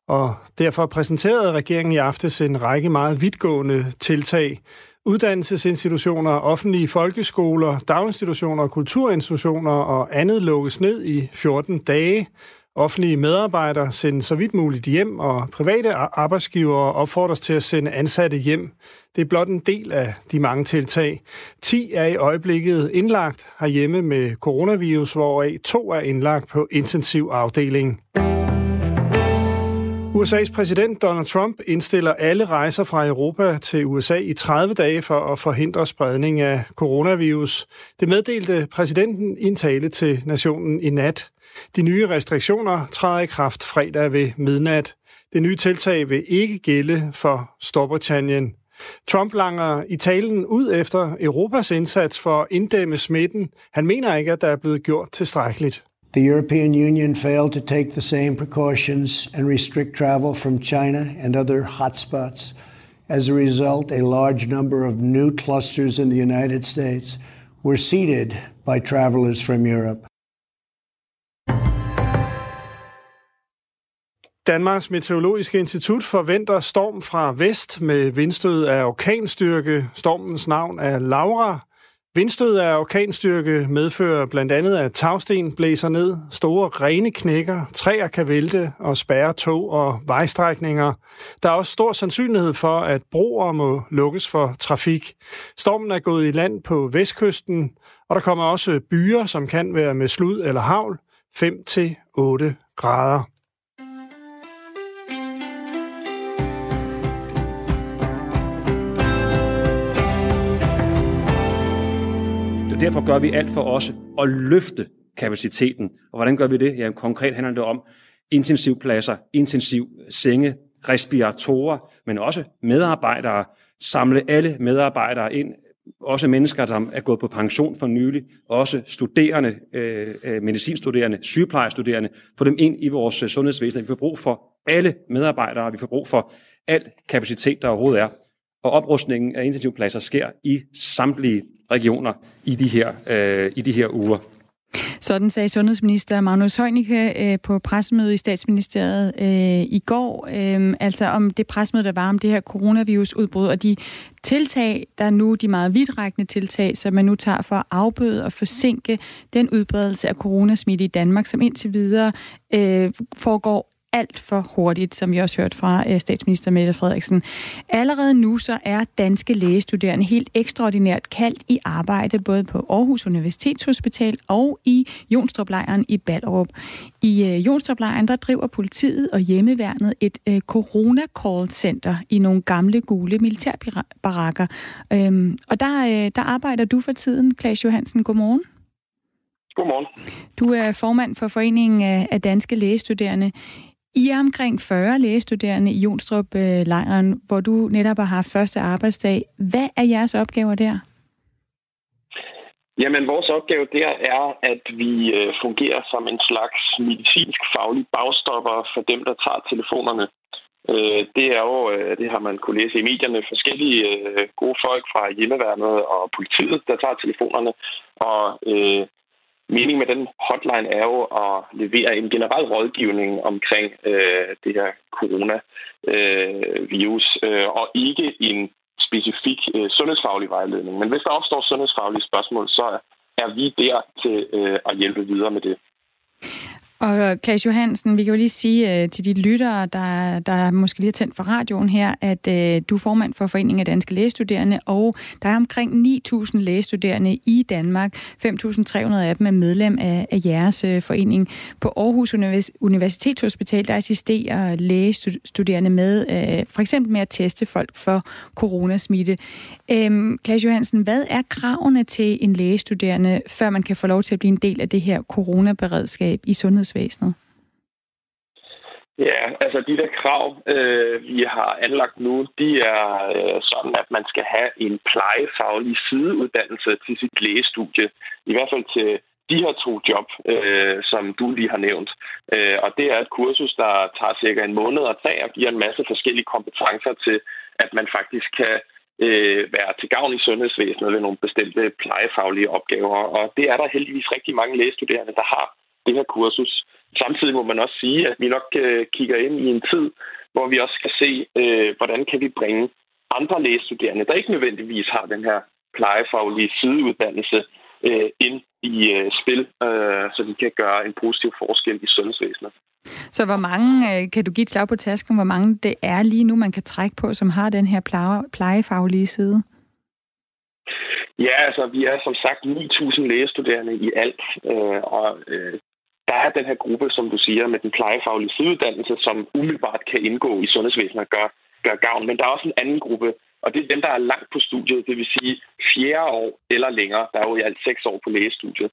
Og derfor præsenterede regeringen i aftes en række meget vidtgående tiltag. Uddannelsesinstitutioner, offentlige folkeskoler, daginstitutioner, kulturinstitutioner og andet lukkes ned i 14 dage. Offentlige medarbejdere sendes så vidt muligt hjem, og private arbejdsgivere opfordres til at sende ansatte hjem. Det er blot en del af de mange tiltag. 10 er i øjeblikket indlagt herhjemme med coronavirus, hvoraf 2 er indlagt på intensivafdeling. USA's præsident Donald Trump indstiller alle rejser fra Europa til USA i 30 dage for at forhindre spredning af coronavirus. Det meddelte præsidenten i en tale til nationen i nat. De nye restriktioner træder i kraft fredag ved midnat. Det nye tiltag vil ikke gælde for Storbritannien. Trump langer i talen ud efter Europas indsats for at inddæmme smitten. Han mener ikke, at der er blevet gjort tilstrækkeligt. The European Union failed to take the same precautions and restrict travel from China and other hotspots. As a result, a large number of new clusters in the United States were seeded by travelers from Europe. Danmarks Meteorologiske Institut forventer storm fra vest med vindstød af orkanstyrke. Stormens navn er Laura. Vindstød af orkanstyrke medfører blandt andet, at tagsten blæser ned, store grene knækker, træer kan vælte og spærre tog og vejstrækninger. Der er også stor sandsynlighed for, at broer må lukkes for trafik. Stormen er gået i land på vestkysten, og der kommer også byger, som kan være med slud eller hagl, 5-8 grader. Derfor gør vi alt for også at løfte kapaciteten. Og hvordan gør vi det? Ja, konkret handler det om intensivpladser, intensivsenge, respiratorer, men også medarbejdere, samle alle medarbejdere ind, også mennesker, der er gået på pension for nylig, også studerende, medicinstuderende, sygeplejestuderende, få dem ind i vores sundhedsvæsen. Vi får brug for alle medarbejdere, vi får brug for al kapacitet, der overhovedet er. Og oprustningen af intensivpladser sker i samtlige regioner i de her uger. Sådan sagde sundhedsminister Magnus Heunicke på pressemødet i statsministeriet i går, altså om det pressemøde, der var om det her coronavirusudbrud, og de tiltag, der nu, de meget vidtrækkende tiltag, som man nu tager for at afbøde og forsinke den udbredelse af coronasmitte i Danmark, som indtil videre foregår alt for hurtigt, som vi også hørte fra statsminister Mette Frederiksen. Allerede nu så er danske lægestuderende helt ekstraordinært kaldt i arbejde, både på Aarhus Universitetshospital og i Jonstruplejren i Ballerup. I Jonstruplejren, der driver politiet og hjemmeværnet et corona-call-center i nogle gamle, gule militærbarakker. Og der arbejder du for tiden, Klaus Johansen. Godmorgen. Godmorgen. Du er formand for Foreningen af Danske Lægestuderende. I er omkring 40 lægestuderende i Jonstrup-lejren, hvor du netop har haft første arbejdsdag. Hvad er jeres opgaver der? Jamen, vores opgave der er, at vi fungerer som en slags medicinsk faglig bagstopper for dem, der tager telefonerne. Det er jo, det har man kunne læse i medierne, forskellige gode folk fra hjemmeværnet og politiet, der tager telefonerne. Og meningen med den hotline er jo at levere en generel rådgivning omkring det her coronavirus, og ikke en specifik sundhedsfaglig vejledning. Men hvis der opstår sundhedsfaglige spørgsmål, så er vi der til at hjælpe videre med det. Og Klaus Johansen, vi kan jo lige sige til de lyttere, der måske lige har tændt for radioen her, at du er formand for Foreningen af Danske Lægestuderende, og der er omkring 9.000 lægestuderende i Danmark. 5.300 af dem er medlem af jeres forening. På Aarhus Universitetshospital, der assisterer lægestuderende med, for eksempel med at teste folk for coronasmitte. Klaus Johansen, hvad er kravene til en lægestuderende, før man kan få lov til at blive en del af det her coronaberedskab i sundhedsvæsenet? Ja, altså de der krav, vi har anlagt nu, de er sådan, at man skal have en plejefaglig sideuddannelse til sit lægestudie. I hvert fald til de her to job, som du lige har nævnt. Og det er et kursus, der tager cirka en måned at tage og giver en masse forskellige kompetencer til, at man faktisk kan være til gavn i sundhedsvæsenet ved nogle bestemte plejefaglige opgaver. Og det er der heldigvis rigtig mange lægestuderende, der har det her kursus. Samtidig må man også sige, at vi nok kigger ind i en tid, hvor vi også skal se, hvordan kan vi bringe andre lægestuderende, der ikke nødvendigvis har den her plejefaglige sideuddannelse, ind i spil, så de kan gøre en positiv forskel i sundhedsvæsenet. Så hvor mange, kan du give et slag på tasken, hvor mange det er lige nu, man kan trække på, som har den her plejefaglige side? Ja, altså vi er som sagt 9.000 lægestuderende i alt, og der er den her gruppe, som du siger, med den plejefaglige sideuddannelse, som umiddelbart kan indgå i sundhedsvæsenet og gøre gavn. Men der er også en anden gruppe, og det er dem, der er langt på studiet, det vil sige 4. år eller længere. Der er jo i alt 6 år på lægestudiet.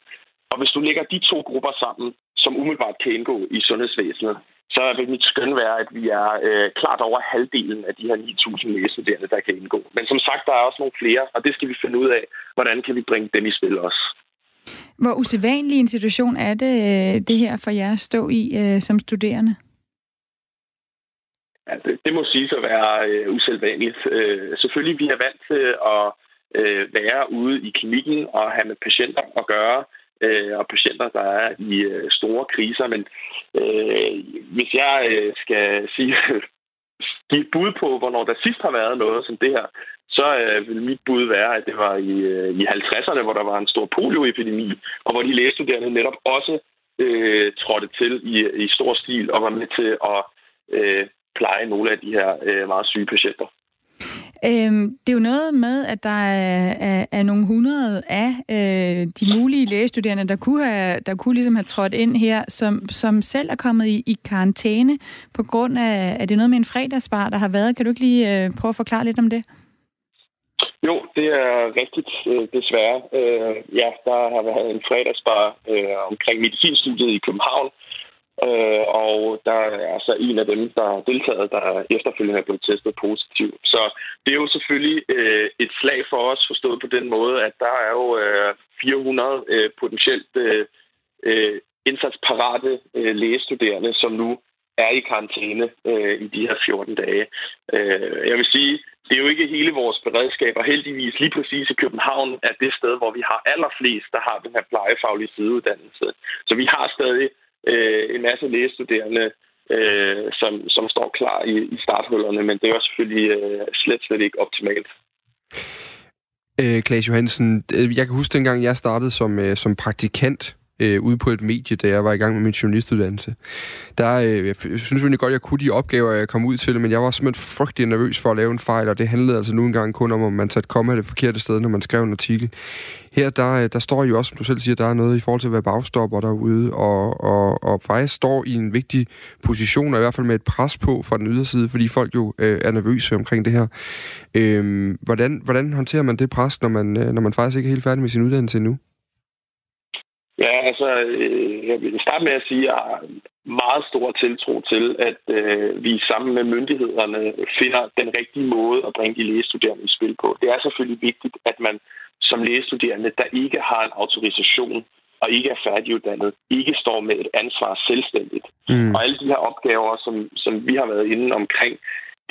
Og hvis du lægger de to grupper sammen, som umiddelbart kan indgå i sundhedsvæsenet, så vil mit skøn være, at vi er klart over halvdelen af de her 9.000 lægestuderende, der kan indgå. Men som sagt, der er også nogle flere, og det skal vi finde ud af, hvordan kan vi bringe dem i spil også. Hvor usædvanlig en situation er det her for jer at stå i som studerende? Ja, det må siges at være usædvanligt. Selvfølgelig, vi er vant til at være ude i klinikken og have med patienter at gøre, og patienter, der er i store kriser. Men hvis jeg skal give et bud på, hvornår der sidst har været noget som det her, så vil mit bud være, at det var i 50'erne, hvor der var en stor polioepidemi, og hvor de lægestuderende netop også trådte til i stor stil og var med til at pleje nogle af de her meget syge patienter. Det er jo noget med, at der er nogle 100 af de mulige lægestuderende, der kunne ligesom have trådt ind her, som selv er kommet i karantæne på grund af, at det er noget med en fredagsbar, der har været. Kan du ikke lige prøve at forklare lidt om det? Jo, det er rigtigt, desværre. Ja, der har været en fredagsbar omkring medicinstudiet i København, Og der er altså en af dem, der har deltaget, der efterfølgende er blevet testet positiv. Så det er jo selvfølgelig et slag for os, forstået på den måde, at der er jo 400 potentielt indsatsparate lægestuderende, som nu er i karantæne i de her 14 dage. Jeg vil sige, det er jo ikke hele vores beredskab, og heldigvis lige præcis i København er det sted, hvor vi har allerflest, der har den her plejefaglige sideuddannelse. Så vi har stadig en masse lægestuderende, som står klar i starthullerne, men det er jo selvfølgelig slet ikke optimalt. Klaus Johansen, jeg kan huske dengang, jeg startede som praktikant ude på et medie, da jeg var i gang med min journalistuddannelse. Jeg synes egentlig godt, jeg kunne de opgaver, jeg kom ud til, men jeg var simpelthen frygtelig nervøs for at lave en fejl, og det handlede altså nu engang kun om man satte komma det forkerte sted, når man skrev en artikel. Her, der står jo også, som du selv siger, der er noget i forhold til at være bagstopper derude, og faktisk står i en vigtig position, og i hvert fald med et pres på fra den yderside, fordi folk jo er nervøse omkring det her. Hvordan håndterer man det pres, når man faktisk ikke er helt færdig med sin uddannelse endnu? Ja, altså, jeg vil starte med at sige, at jeg har meget stor tiltro til, at vi sammen med myndighederne finder den rigtige måde at bringe de lægestuderende i spil på. Det er selvfølgelig vigtigt, at man som lægestuderende, der ikke har en autorisation og ikke er færdiguddannet, ikke står med et ansvar selvstændigt. Og alle de her opgaver, som vi har været inde omkring,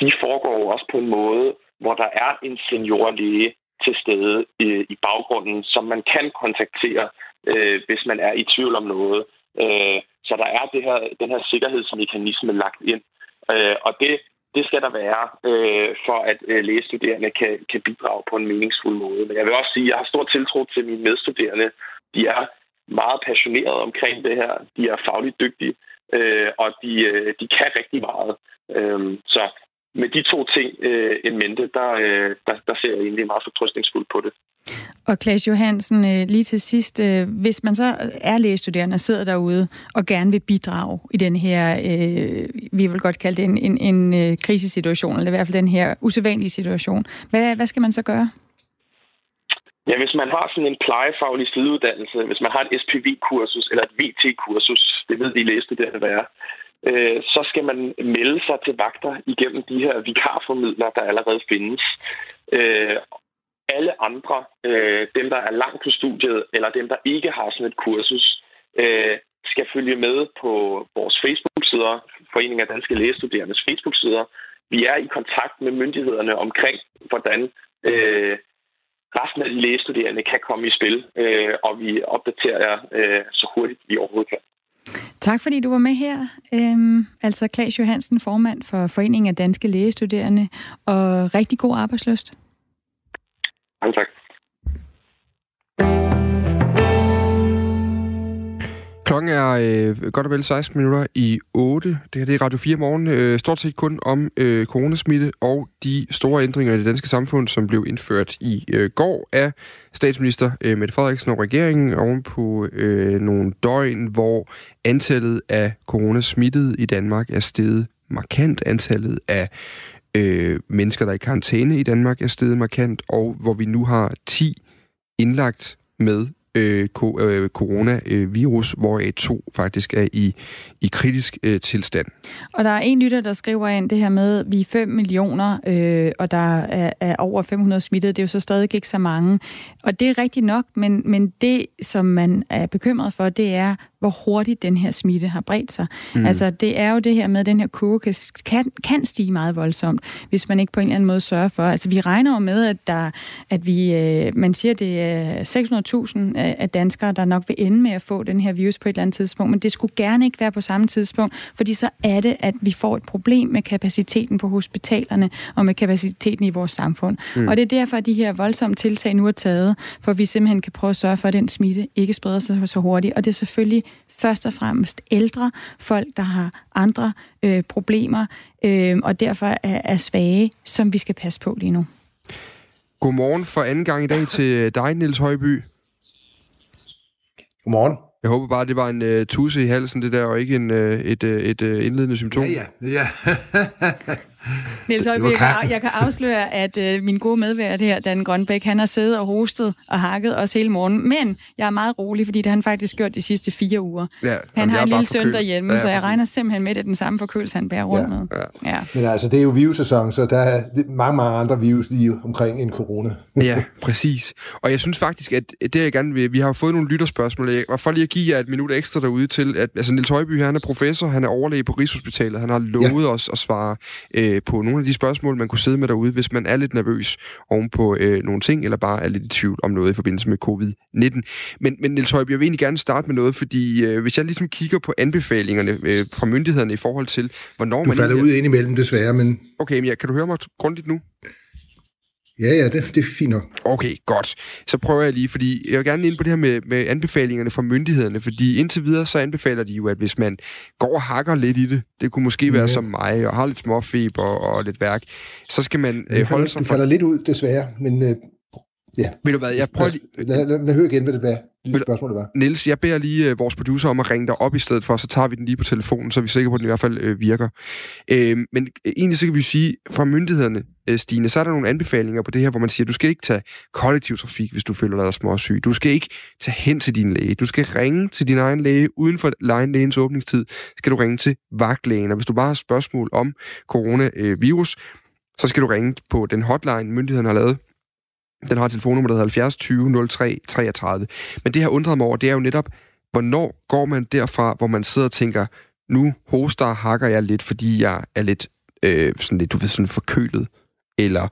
de foregår også på en måde, hvor der er en seniorlæge til stede i baggrunden, som man kan kontaktere, hvis man er i tvivl om noget. Så der er den her sikkerhedsmekanisme lagt ind. Og det skal der være, for at lægestuderende kan bidrage på en meningsfuld måde. Men jeg vil også sige, at jeg har stor tiltro til mine medstuderende. De er meget passionerede omkring det her. De er fagligt dygtige, og de kan rigtig meget. Så med de to ting in mente, der ser jeg egentlig meget fortrøstningsfuldt på det. Og Klaus Johansen, lige til sidst, hvis man så er lægestuderende og sidder derude og gerne vil bidrage i den her, vi vil godt kalde det en krisesituation, eller i hvert fald den her usædvanlige situation, hvad skal man så gøre? Ja, hvis man har sådan en plejefaglig sideuddannelse, hvis man har et SPV-kursus eller et VT-kursus, det ved de lægestuderende, hvad er, så skal man melde sig til vagter igennem de her vikarformidler, der allerede findes. Alle andre, dem der er langt på studiet, eller dem der ikke har sådan et kursus, skal følge med på vores Facebook-sider, Foreningen af Danske Lægestuderendes Facebook-sider. Vi er i kontakt med myndighederne omkring, hvordan resten af de lægestuderende kan komme i spil, og vi opdaterer jer så hurtigt vi overhovedet kan. Tak fordi du var med her. Altså Klaus Johansen, formand for Foreningen af Danske Lægestuderende, og rigtig god arbejdslyst. Mange tak. Klokken er godt og vel 16 minutter i 8. Det her det er Radio 4 morgen. Stort set kun om coronasmitte og de store ændringer i det danske samfund, som blev indført i går af statsminister Mette Frederiksen og regeringen oven på nogle døgn, hvor antallet af coronasmittede i Danmark er steget markant. Antallet af mennesker, der er i karantæne i Danmark, er steget markant, og hvor vi nu har 10 indlagt med coronavirus, hvoraf 2 faktisk er i kritisk tilstand. Og der er en lytter, der skriver ind det her med, vi er 5 millioner, og der er over 500 smittede. Det er jo så stadig ikke så mange. Og det er rigtigt nok, men det, som man er bekymret for, det er, hvor hurtigt den her smitte har bredt sig. Altså, det er jo det her med, at den her kurve kan stige meget voldsomt, hvis man ikke på en eller anden måde sørger for. Altså, vi regner jo med, man siger, det er 600.000 af danskere, der nok vil ende med at få den her virus på et eller andet tidspunkt, men det skulle gerne ikke være på samme tidspunkt, fordi så er det, at vi får et problem med kapaciteten på hospitalerne og med kapaciteten i vores samfund. Og det er derfor, at de her voldsomme tiltag nu er taget, for at vi simpelthen kan prøve at sørge for, at den smitte ikke spreder sig så hurtigt, og det er selvfølgelig først og fremmest ældre, folk, der har andre problemer, og derfor er svage, som vi skal passe på lige nu. Godmorgen for anden gang i dag til dig, Niels Høiby. Godmorgen. Jeg håber bare, det var en tusse i halsen, det der, og ikke et indledende symptom. Ja. Niels Høiby, jeg kan afsløre, at min gode medvært her, Dan Grønbæk, han har siddet og hostet og hakket os hele morgen. Men jeg er meget rolig, fordi det har han faktisk gjort de sidste 4 uger. Ja, han har en lille søn derhjemme, ja, så jeg regner simpelthen med, at det er den samme forkølelse, han bærer rundt med. Ja. Ja. Men altså, det er jo virussæson, så der er mange, mange andre virus lige omkring end corona. Ja, præcis. Og jeg synes faktisk, at det jeg gerne vil... Vi har jo fået nogle lytterspørgsmål, og for lige at give jer et minut ekstra derude til, at altså, Niels Høiby, han er professor, han er overlæge på Rigshospitalet, han har lovet os at svare på nogle af de spørgsmål, man kunne sidde med derude, hvis man er lidt nervøs ovenpå nogle ting, eller bare er lidt i tvivl om noget i forbindelse med covid-19. Men Niels Høiby, jeg vil egentlig gerne starte med noget, fordi hvis jeg ligesom kigger på anbefalingerne fra myndighederne i forhold til, hvornår man... Du falder ud indimellem, desværre, men... Okay, men kan du høre mig grundigt nu? Ja, det er fint nok. Okay, godt. Så prøver jeg lige, fordi jeg vil gerne ind på det her med anbefalingerne fra myndighederne, fordi indtil videre så anbefaler de jo, at hvis man går og hakker lidt i det, det kunne måske være som mig, og har lidt småfeber og lidt værk, så skal man holde sig... Du falder lidt ud, desværre, men... Ved du hvad, jeg prøver lige... Lad høre igen, hvad det var. Spørgsmålet var. Niels, jeg beder lige vores producer om at ringe dig op i stedet for, så tager vi den lige på telefonen, så vi er sikre på, at den i hvert fald virker. Men egentlig så kan vi jo sige, fra myndighederne, Stine, så er der nogle anbefalinger på det her, hvor man siger, du skal ikke tage kollektiv trafik, hvis du føler dig småsyg. Du skal ikke tage hen til din læge. Du skal ringe til din egen læge. Uden for lægens åbningstid skal du ringe til vagtlægen. Og hvis du bare har spørgsmål om coronavirus, så skal du ringe på den hotline, myndighederne har lavet. Den har telefonnummer, der hedder 70 20 03 33. Men det her undrede mig over, det er jo netop, hvornår går man derfra, hvor man sidder og tænker, nu hoster og hakker jeg lidt, fordi jeg er lidt forkølet, eller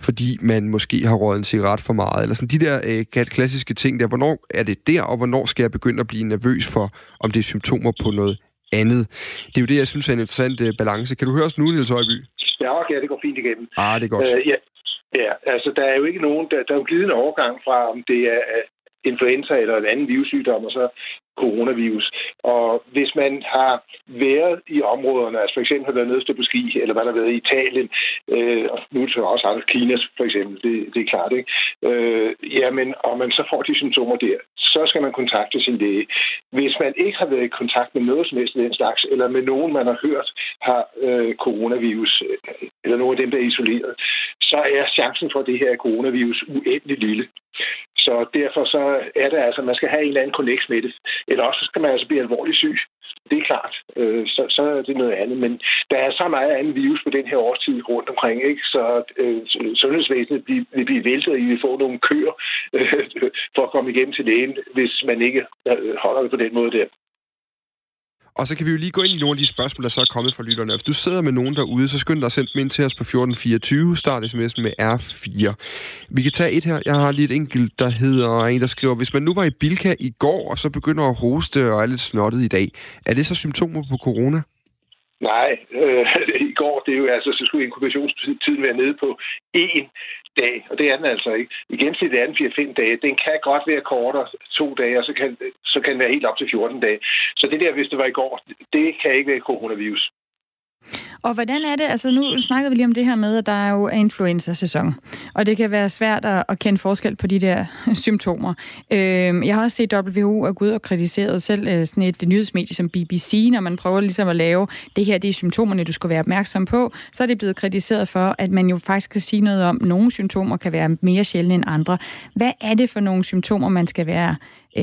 fordi man måske har røget en cigaret for meget, eller sådan de der klassiske ting der. Hvornår er det der, og hvornår skal jeg begynde at blive nervøs for, om det er symptomer på noget andet? Det er jo det, jeg synes er en interessant balance. Kan du høre os nu, Niels Høiby? Ja, okay, det går fint igennem. Det er godt. Ja, altså der er jo ikke nogen, der er jo givet en overgang fra, om det er influenza eller en anden virussygdom, og så coronavirus. Og hvis man har været i områderne, altså for eksempel har været nede på ski, eller hvad der har været i Italien, og nu er det så også andre, Kina for eksempel, det er klart, ikke? Og man så får de symptomer der, så skal man kontakte sin læge. Hvis man ikke har været i kontakt med noget som helst af den slags, eller med nogen, man har hørt, har coronavirus, eller nogen af dem, der er isoleret, så er chancen for det her coronavirus uendelig lille. Så derfor så er det altså, at man skal have en eller anden connect med det. Eller også skal man altså blive alvorligt syg. Det er klart. Så er det noget andet. Men der er så meget andet virus på den her årstid rundt omkring, ikke? Så sundhedsvæsenet vil blive væltet, og I vil få nogle køer for at komme igennem til lægen, hvis man ikke holder det på den måde der. Og så kan vi jo lige gå ind i nogle af de spørgsmål, der så er kommet fra lytterne. Hvis du sidder med nogen derude, så skynd dig at sende dem ind til os på 1424. Start sms'en med R4. Vi kan tage et her. Jeg har lige et enkelt, der hedder en, der skriver, hvis man nu var i Bilka i går, og så begynder at hoste og er lidt snottet i dag, er det så symptomer på corona? Nej, i går, det er jo altså, så skulle inkubationstiden være nede på 1 dag, og det er den altså ikke. I gennemsnit er den 4-5 dage. Den kan godt være kortere, 2 dage, og så kan den være helt op til 14 dage. Så det der, hvis det var i går, det kan ikke være coronavirus. Og hvordan er det, altså nu snakkede vi lige om det her med, at der jo er influenza-sæson, og det kan være svært at kende forskel på de der symptomer. Jeg har også set WHO og gå ud og kritiseret selv sådan et nyhedsmedie som BBC, når man prøver ligesom at lave, det her, det er symptomerne, du skal være opmærksom på, så er det blevet kritiseret for, at man jo faktisk kan sige noget om, at nogle symptomer kan være mere sjældne end andre. Hvad er det for nogle symptomer, man skal være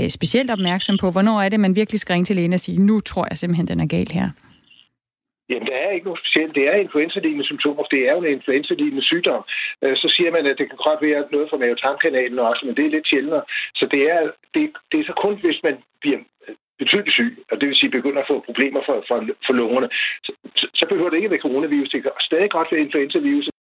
specielt opmærksom på? Hvornår er det, man virkelig skal ringe til lægen og sige, nu tror jeg simpelthen, den er galt her? Jamen, der er ikke noget specielt. Det er influenza-lignende symptomer. Det er jo en influenza-lignende sygdom. Så siger man, at det kan godt være noget fra mavetarmkanalen også, men det er lidt sjældnere. Så det er så kun, hvis man bliver betydeligt syg, og det vil sige, begynder at få problemer for lungerne. Så behøver det ikke at være coronavirus. Det kan stadig godt være influenza-virus.